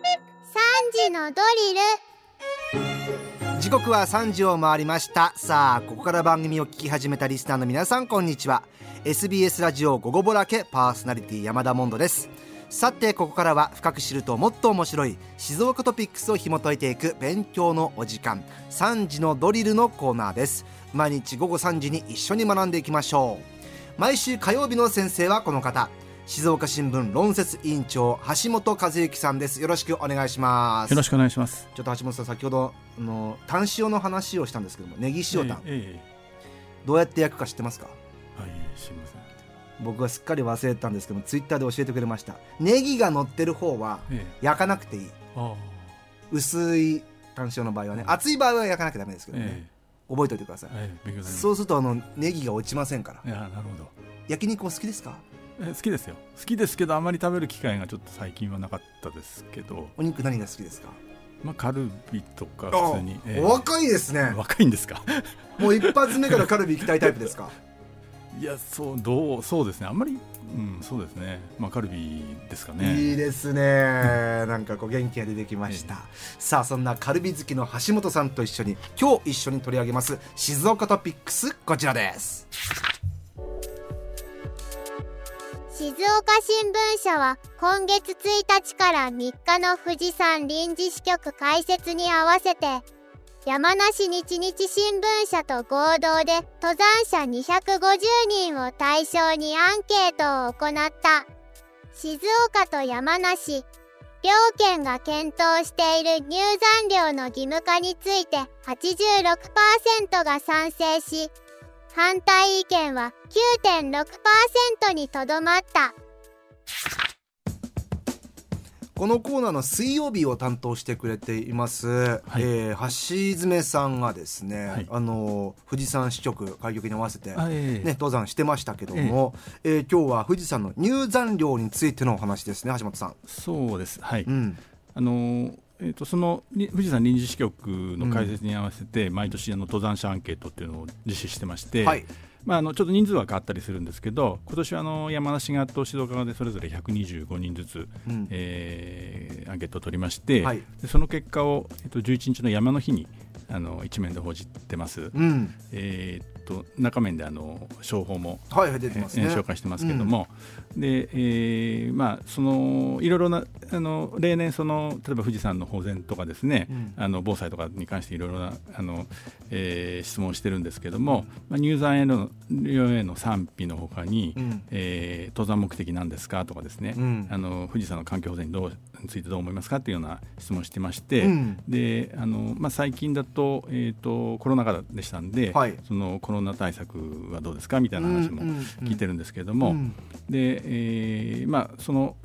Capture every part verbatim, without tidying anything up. さんじのドリル。時刻はさんじを回りました。さあ、ここから番組を聞き始めたリスナーの皆さん、こんにちは。 エスビーエス ラジオ午後ぼらけパーソナリティ山田モンドです。さて、ここからは深く知るともっと面白い静岡トピックスを紐解いていく勉強のお時間、さんじのドリルのコーナーです。毎日午後さんじに一緒に学んでいきましょう。毎週火曜日の先生はこの方、静岡新聞論説委員長橋本和之さんです。よろしくお願いします。よろしくお願いします。ちょっと橋本さん、先ほどあの単塩の話をしたんですけども、ネギ塩タン、えええ、どうやって焼くか知ってますか？はい、知りません。僕はすっかり忘れたんですけども、ツイッターで教えてくれました。ネギが乗ってる方は焼かなくていい、ええ、あ薄い単塩の場合はね、熱い場合は焼かなきゃダメですけどね、ええ、覚えておいてください、ええ、そうするとあのネギが落ちませんから。いや、なるほど。焼肉お好きですか？好きですよ。好きですけど、あまり食べる機会がちょっと最近はなかったですけど。お肉何が好きですか？まあ、カルビとか普通に、えー、お若いですね。若いんですか？もう一発目からカルビ行きたいタイプですか？いや、そう、どう、そうですね、あんまり、うん、そうですね、まあ、カルビですかね。いいですね。なんかこう元気が出てきました、ええ、さあ、そんなカルビ好きの橋本さんと一緒に今日一緒に取り上げます静岡トピックス、こちらです。静岡新聞社は今月ついたちからみっかの富士山臨時支局開設に合わせて、山梨日日新聞社と合同で登山者にひゃくごじゅうにんを対象にアンケートを行った。静岡と山梨両県が検討している入山料の義務化について はちじゅうろくパーセント が賛成し、反対意見は きゅうてんろくパーセント にとどまった。このコーナーの水曜日を担当してくれています、はい、えー、橋爪さんがですね、はい、あの富士山支局開局に合わせて、ね、はい、登山してましたけども、えーえー、今日は富士山の入山料についてのお話ですね、橋本さん。そうです、はい、うん、あのーえー、とその富士山臨時支局の開設に合わせて、毎年あの登山者アンケートっていうのを実施してまして、はい、まあ、あのちょっと人数は変わったりするんですけど、今年はあの山梨側と静岡側でそれぞれひゃくにじゅうごにんずつ、うん、えー、アンケートを取りまして、はい、でその結果を、えー、とじゅういちにちの山の日にあの一面で報じてます、うん、えー、と中面であの商法も、はいはい、出てますね、えー、紹介してますけども、うん、で、えーまあ、そのいろいろなあの例年その例えば富士山の保全とかですね、うん、あの防災とかに関していろいろなあの、えー、質問をしてるんですけども、まあ、入山への料への賛否のほかに、うん、えー、登山目的なんですかとかですね、うん、あの富士山の環境保全にどうについてどう思いますかというような質問をしてまして、うん、であのまあ、最近だと、えーと、コロナ禍でしたんで、はい、そのコロナ対策はどうですかみたいな話も聞いてるんですけれども、うんうんうん、で、えーまあ、その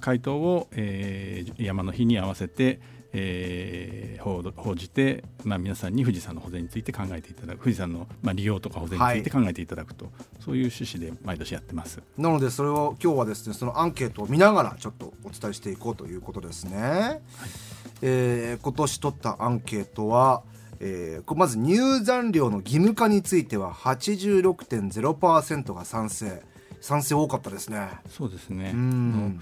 回答を、えー、山の日に合わせてえー、報じて、まあ、皆さんに富士山の保全について考えていただく、富士山の、まあ、利用とか保全について考えていただくと、はい、そういう趣旨で毎年やってます。なのでそれを今日はですね、そのアンケートを見ながらちょっとお伝えしていこうということですね、はい、えー、今年取ったアンケートは、えー、まず入山料の義務化については はちじゅうろくてんぜろパーセント が賛成、賛成多かったですね。そうですね、うん、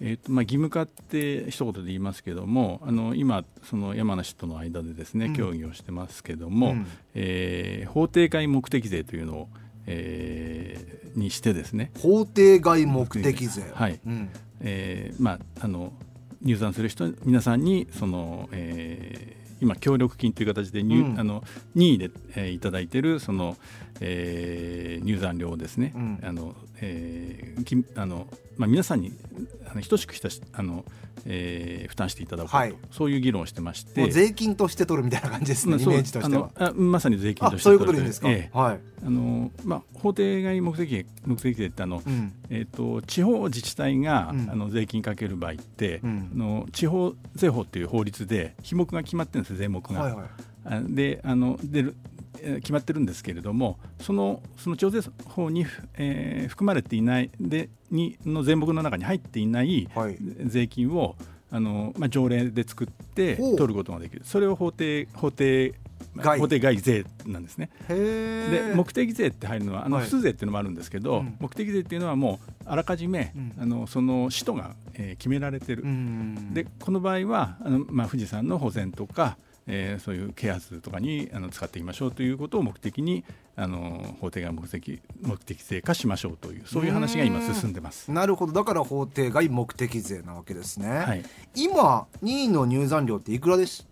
えーとまあ、義務化って一言で言いますけども、あの今その山梨との間でですね、うん、協議をしてますけども、うん、えー、法定外目的税というのを、えー、にしてですね、法定外目的税、はい、うん、えーまあ、あの入山する人皆さんにその、えー今協力金という形で入、うん、あのにいで、えー、いただいているその、えー、入山料をですね、うん、あのえーあのまあ、皆さんにあの等しくしたしあの、えー、負担していただくと、はい、そういう議論をしてまして、もう税金として取るみたいな感じですね、まあ、イメージとしてはあのあまさに税金として取る、そういうことでいいんですか、えーはい、あのまあ、法定外目的目的税ってあの、うん、えー、と地方自治体が、うん、あの税金かける場合って、うん、あの地方税法という法律で費目が決まってるんです、税目が、はいはい、であの出る決まってるんですけれども、そのその地方税法に、えー、含まれていないでにの税目の中に入っていない税金を、はい、あのまあ、条例で作って取ることができる。それを法定法定固定外税なんですね。へで目的税って入るのはあの普通税っていうのもあるんですけど、はいうん、目的税っていうのはもうあらかじめ、うん、あのその使途が、えー、決められてる、うん、でこの場合はあの、まあ、富士山の保全とか、えー、そういう啓発とかにあの使っていきましょうということを目的にあの法定外目的、目的税化しましょうというそういう話が今進んでます。なるほど。だから法定外目的税なわけですね、はい、今任意の入山料っていくらでした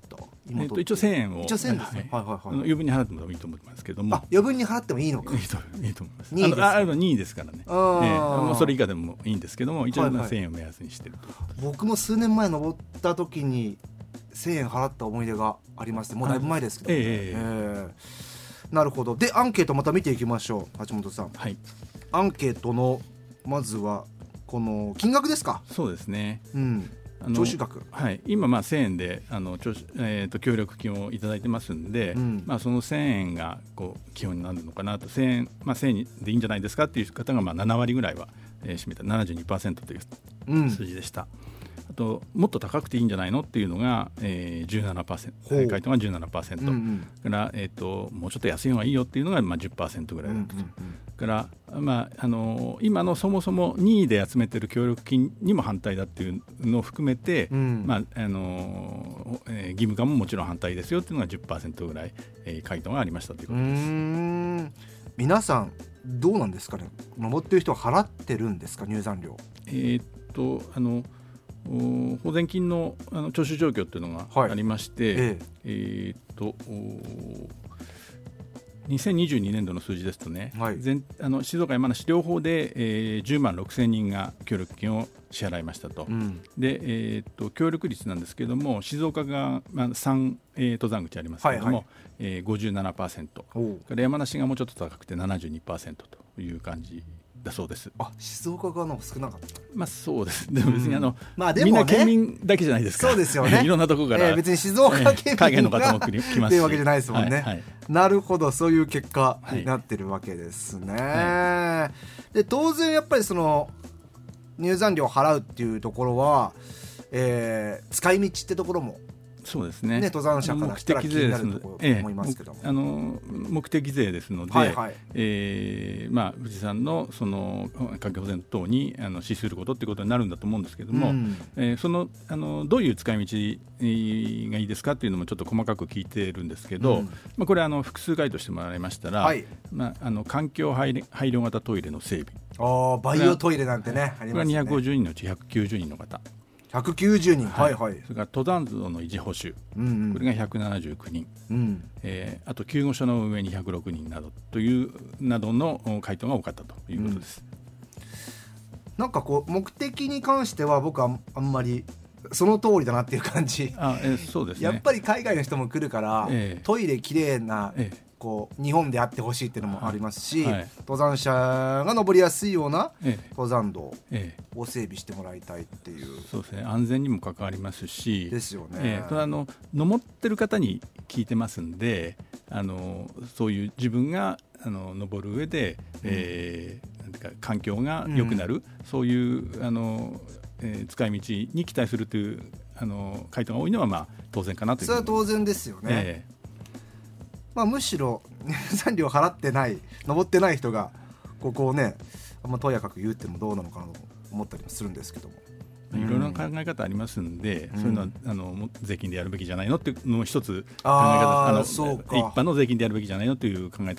今、えー、と一応せんえんを一応せんえんですね、はいはいはいはい、余分に払ってもいいと思いますけども。あ余分に払ってもいいのか。いいといいと思います。任意です、ね、あのあれは任意ですからね、えー、それ以下でもいいんですけども一応せんえんを目安にしてると、はいはい、僕も数年前登った時にせんえん払った思い出がありまして、もうだいぶ前ですけど、ねえーえーえーなるほど。でアンケートまた見ていきましょう橋本さん、はい、アンケートのまずはこの金額ですか。そうですね、うん、あの徴収額、はい、今まあせんえんであの、えー、と協力金をいただいてますんで、うんまあ、そのせんえんがこう基本になるのかなとせんえん、まあ、せんえんでいいんじゃないですかっていう方がまあななわりぐらいは、えー、占めた ななじゅうにパーセント という数字でした、うん、あともっと高くていいんじゃないのっていうのが、えー、じゅうななパーセント 回答が じゅうななパーセント、うんうん、から、えー、ともうちょっと安い方がいいよっていうのが、まあ、じゅっパーセント ぐらいだったと、うんうんうん、から、まああのー、今のそもそも任意で集めてる協力金にも反対だっていうのを含めて、うんまああのーえー、義務化ももちろん反対ですよっていうのが じゅっパーセント ぐらい、えー、回答がありましたということです。うーん皆さんどうなんですかね。登ってる人は払ってるんですか入山料。えー、っとあの保全金 の, あの徴収状況っていうのがありまして、はいえええー、っとにせんにじゅうにねんどの数字ですとね、はい、全あの静岡山梨両方で、えー、じゅうまんろくせんにんが協力金を支払いましたと、うん、で、えー、っと協力率なんですけれども静岡が、まあ、さん、えー、登山口ありますけれども、はいはいえー、ごじゅうななパーセント から山梨がもうちょっと高くて ななじゅうにパーセント という感じだそうです。あ静岡側の方少なかった。まあそうです。でも別にあの、うんまあでもね、みんな県民だけじゃないですか。そうですよね。いろんなところから、えー、別に静岡県民が海外の方も来ますし。というわけじゃないですもんね、はいはい。なるほどそういう結果になってるわけですね。はい、で当然やっぱりその入山料を払うっていうところは、えー、使い道ってところも。そうですね、ね登山者からしたら気になると思いますけども、ええ、あの目的税ですので、はいはいえーまあ、富士山のその環境保全等にあの資することということになるんだと思うんですけども、うんえー、その、あのどういう使い道がいいですかというのもちょっと細かく聞いているんですけど、うんまあ、これあの複数回答してもらいましたら、はいまあ、あの環境配慮型トイレの整備あバイオトイレなんて ね, ありますね。これはにひゃくごじゅうにんのうちひゃくきゅうじゅうにんの方ひゃくきゅうじゅうにん、はいはいはい、それから登山道の維持補修、うんうん、これがひゃくななじゅうきゅうにん、うんえー、あと救護所の運営にひゃくろくにんなどというなどの回答が多かったということです、うん、なんかこう目的に関しては僕はあんまりその通りだなっていう感じあ、えーそうですね、やっぱり海外の人も来るから、えー、トイレきれいな、えーこう日本であってほしいっていうのもありますし、はいはい、登山者が登りやすいような登山道を整備してもらいたいっていう、ええ、そうですね安全にも関わりますしですよね、ええ、ただあの登ってる方に聞いてますんであのそういう自分があの登る上で、うんえー、なんていうか環境が良くなる、うん、そういうあの、えー、使い道に期待するというあの回答が多いのは、まあ、当然かなというふうにそれは当然ですよね、ええまあ、むしろ入山料払ってない登ってない人がここをねあんまとやかく言うってもどうなのかなと思ったりもするんですけどもいろいろな考え方ありますんで、うん、そういうのはあの税金でやるべきじゃないのっていうのも一つ考え方あのそうか一般の税金でやるべきじゃないのという考え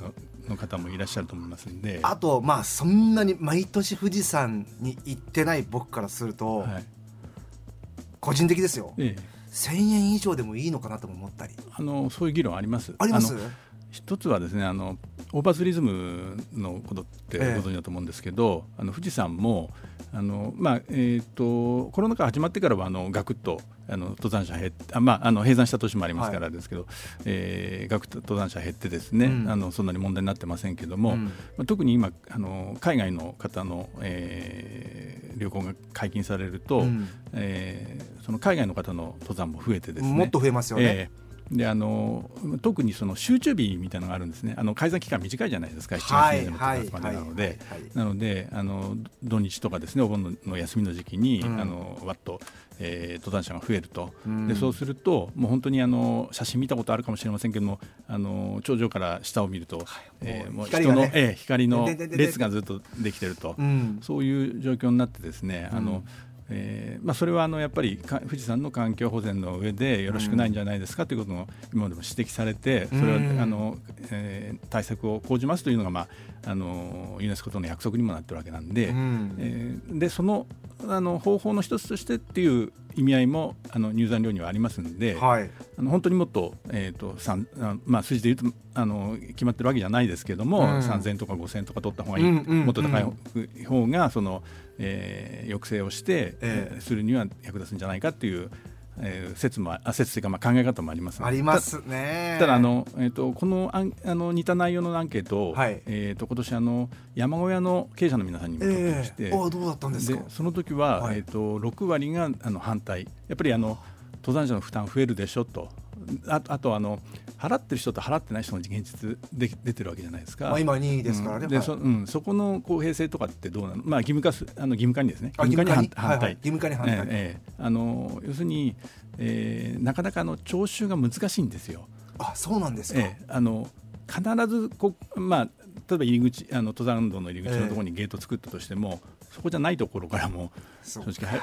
の方もいらっしゃると思いますんであとまあそんなに毎年富士山に行ってない僕からすると、はい、個人的ですよ、ええせんえん以上でもいいのかなとも思ったりあのそういう議論ありますありますあの一つはですねあのオーバーツーリズムのことってご存知だと思うんですけど、ええ、あの富士山もあの、まあえー、とコロナ禍始まってからはあのガクッとあの登山者減って、まあ、あの閉山した年もありますからですけど、はいえー、ガクッと登山者減ってですね、うん、あのそんなに問題になってませんけども、うんまあ、特に今あの海外の方の、えー、旅行が解禁されると、うんえー、その海外の方の登山も増えてですねもっと増えますよね、えーであの特にその集中日みたいなのがあるんですね。あの解散期間短いじゃないですか、しちがつでもくがつまでなので、なのであの土日とかですね、お盆 の, の休みの時期に、うん、あのわっと、えー、登山者が増えると、うん、でそうするともう本当にあの写真見たことあるかもしれませんけども、あの頂上から下を見ると、えー、もう人の、ねえー、光の列がずっとできてると、うん、そういう状況になってですね、あの、うん、えーまあ、それはあのやっぱり富士山の環境保全の上でよろしくないんじゃないですかということも今までも指摘されて、それはあの、えー、対策を講じますというのが、まあ、あのユネスコとの約束にもなっているわけなんで、えー、でその、あの方法の一つとしてっていう意味合いもあの入山料にはありますので、はい、あの本当にもっと、えーとまあ、数字で言うとあの決まってるわけじゃないですけども、うん、さんぜんとかごせんとか取った方がいい、うんうんうん、もっと高い方がその、えー、抑制をして、えー、するには役立つんじゃないかっていう、えー、説もあ説というか、まあ、考え方もあります、ありますね。ただ、ただあの、えーと、このあんあの似た内容のアンケートを、はい、えーと、今年あの山小屋の経営者の皆さんにも取ってまして、えー、あどうだったんですか。でその時は、はい、えーと、ろくわりがあの反対、やっぱりあの登山者の負担増えるでしょと、ああとあの払ってる人と払ってない人の現実で出てるわけじゃないですか、まあ、今にいですからね、うんではい、そ, うん、そこの公平性とかってどうなの、まあ、義務化すあの義務化にですね、義務化に反対、義務化に反対、えーえー、あの要するに、えー、なかなかの徴収が難しいんですよ。あ、そうなんですか。えー、あの必ずこ、まあ、例えば入り口あの登山道の入り口のところにゲート作ったとしても、えー、そこじゃないところからも正直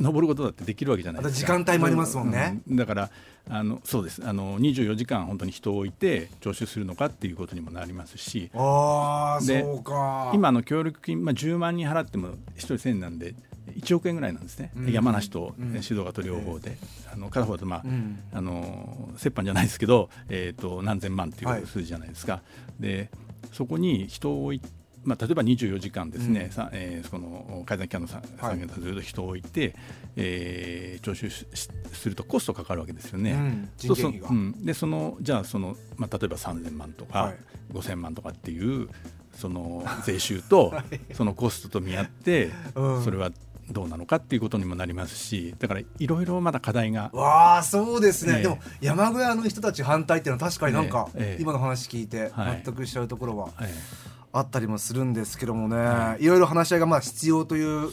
登ることだってできるわけじゃないですか。時間帯もありますもんね、うん、だからあのそうです、あのにじゅうよじかん本当に人を置いて徴収するのかっていうことにもなりますし、あでそうか、今の協力金、まあ、じゅうまんにん払ってもひとりせんえんなんでいちおくえんぐらいなんですね、うん、山梨と静岡と両方で、うん、あの片方だと、まあ、うん、あの折半じゃないですけど、えー、と何千万という数字じゃないですか、はい、でそこに人を置いて、まあ、例えばにじゅうよじかんですね、うん、さえー、その改ざん期間のさんげんとずっと人を置いて、はい、えー、徴収するとコストかかるわけですよね、うん、人件費が、うん、でそのじゃあその、まあ、例えばさんぜんまんとか、はい、ごせんまんとかっていうその税収と、はい、そのコストと見合って、うん、それはどうなのかっていうことにもなりますし、だからいろいろまだ課題が、わあそうですね、えー、でも山小屋の人たち反対っていうのは確かになんか、えー、今の話聞いて納得しちゃうところは、はい、えーあったりもするんですけどもね、はい、いろいろ話し合いがまあ必要という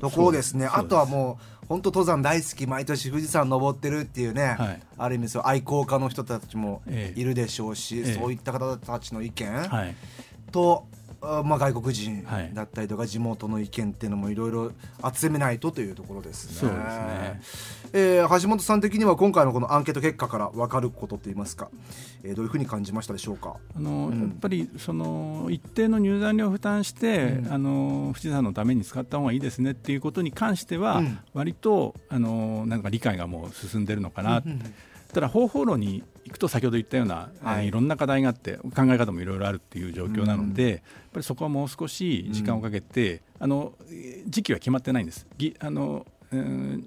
ところですね。あとはもう本当登山大好き、毎年富士山登ってるっていうね、はい、ある意味そう愛好家の人たちもいるでしょうし、ええ、そういった方たちの意見、ええ、と、まあ、外国人だったりとか地元の意見っていうのもいろいろ集めないとというところですね。そうですね、えー、橋本さん的には今回のこのアンケート結果から分かることといいますか、えー、どういうふうに感じましたでしょうか。あの、うん、やっぱりその一定の入山料を負担して、うん、あの富士山のために使った方がいいですねっていうことに関しては、うん、割とあのなんか理解がもう進んでるのかな、うんうんうん、ただ方法論に行くと先ほど言ったような、はい、いろんな課題があって考え方もいろいろあるっていう状況なので、うん、やっぱりそこはもう少し時間をかけて、うん、あの時期は決まってないんです。あの、うん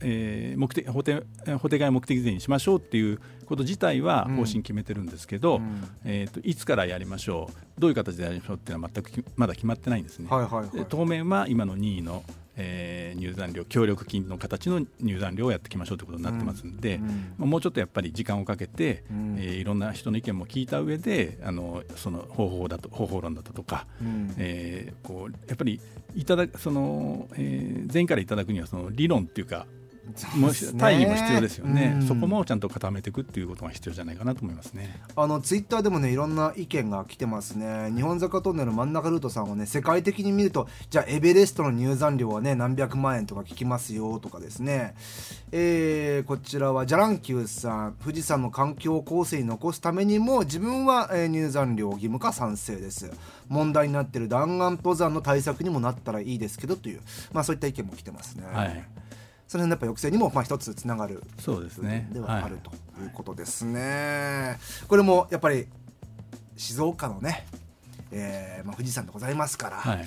えー、目的法定外目的税にしましょうっていうこと自体は方針決めてるんですけど、うんうんえー、といつからやりましょう、どういう形でやりましょうっていうのは全くまだ決まってないんですね、はいはいはい、当面は今の任意のえー、入山料協力金の形の入山料をやっていきましょうということになってますので、うんうんまあ、もうちょっとやっぱり時間をかけて、うんえー、いろんな人の意見も聞いた上であのその方法だと方法論だとか、うんえー、こうやっぱりいただその、えー、前からいただくにはその理論っていうか大義も必要ですよね、うん、そこもちゃんと固めていくっていうことが必要じゃないかなと思いますね。あのツイッターでもねいろんな意見が来てますね。日本坂トンネル真ん中ルートさんはね世界的に見るとじゃあエベレストの入山料はね何百万円とか聞きますよとかですね、えー、こちらはジャランキューさん富士山の環境構成に残すためにも自分は入山料義務化賛成です、問題になっている弾丸登山の対策にもなったらいいですけどという、まあ、そういった意見も来てますね、はい、その辺のやっぱ抑制にもまあ一つつながるそうですねではあるということですね、はい、これもやっぱり静岡のね、えーまあ、富士山でございますから、はい、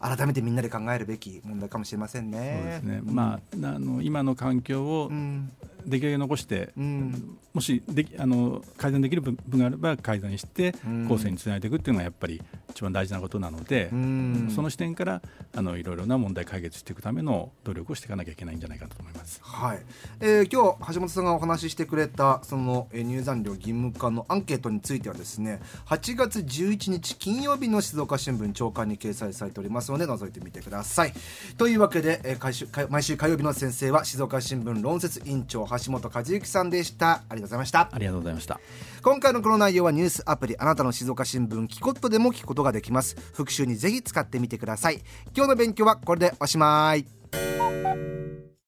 改めてみんなで考えるべき問題かもしれませんね。そうですね、まあ、あの今の環境を、うん出来上げを残して、うん、もしであの改善できる部分があれば改善して後世につないでいくっていうのがやっぱり一番大事なことなので、うん、その視点からあのいろいろな問題解決していくための努力をしていかなきゃいけないんじゃないかと思います、はい。えー、今日橋本さんがお話ししてくれたその入山料義務化のアンケートについてはですね、はちがつじゅういちにち金曜日の静岡新聞朝刊に掲載されておりますので覗いてみてください。というわけで、えー、毎週、毎週火曜日の先生は静岡新聞論説委員長橋本和之さんでした。ありがとうございました。ありがとうございました。今回のこの内容はニュースアプリあなたの静岡新聞キコットでも聞くことができます。復習にぜひ使ってみてください。今日の勉強はこれでおしまい。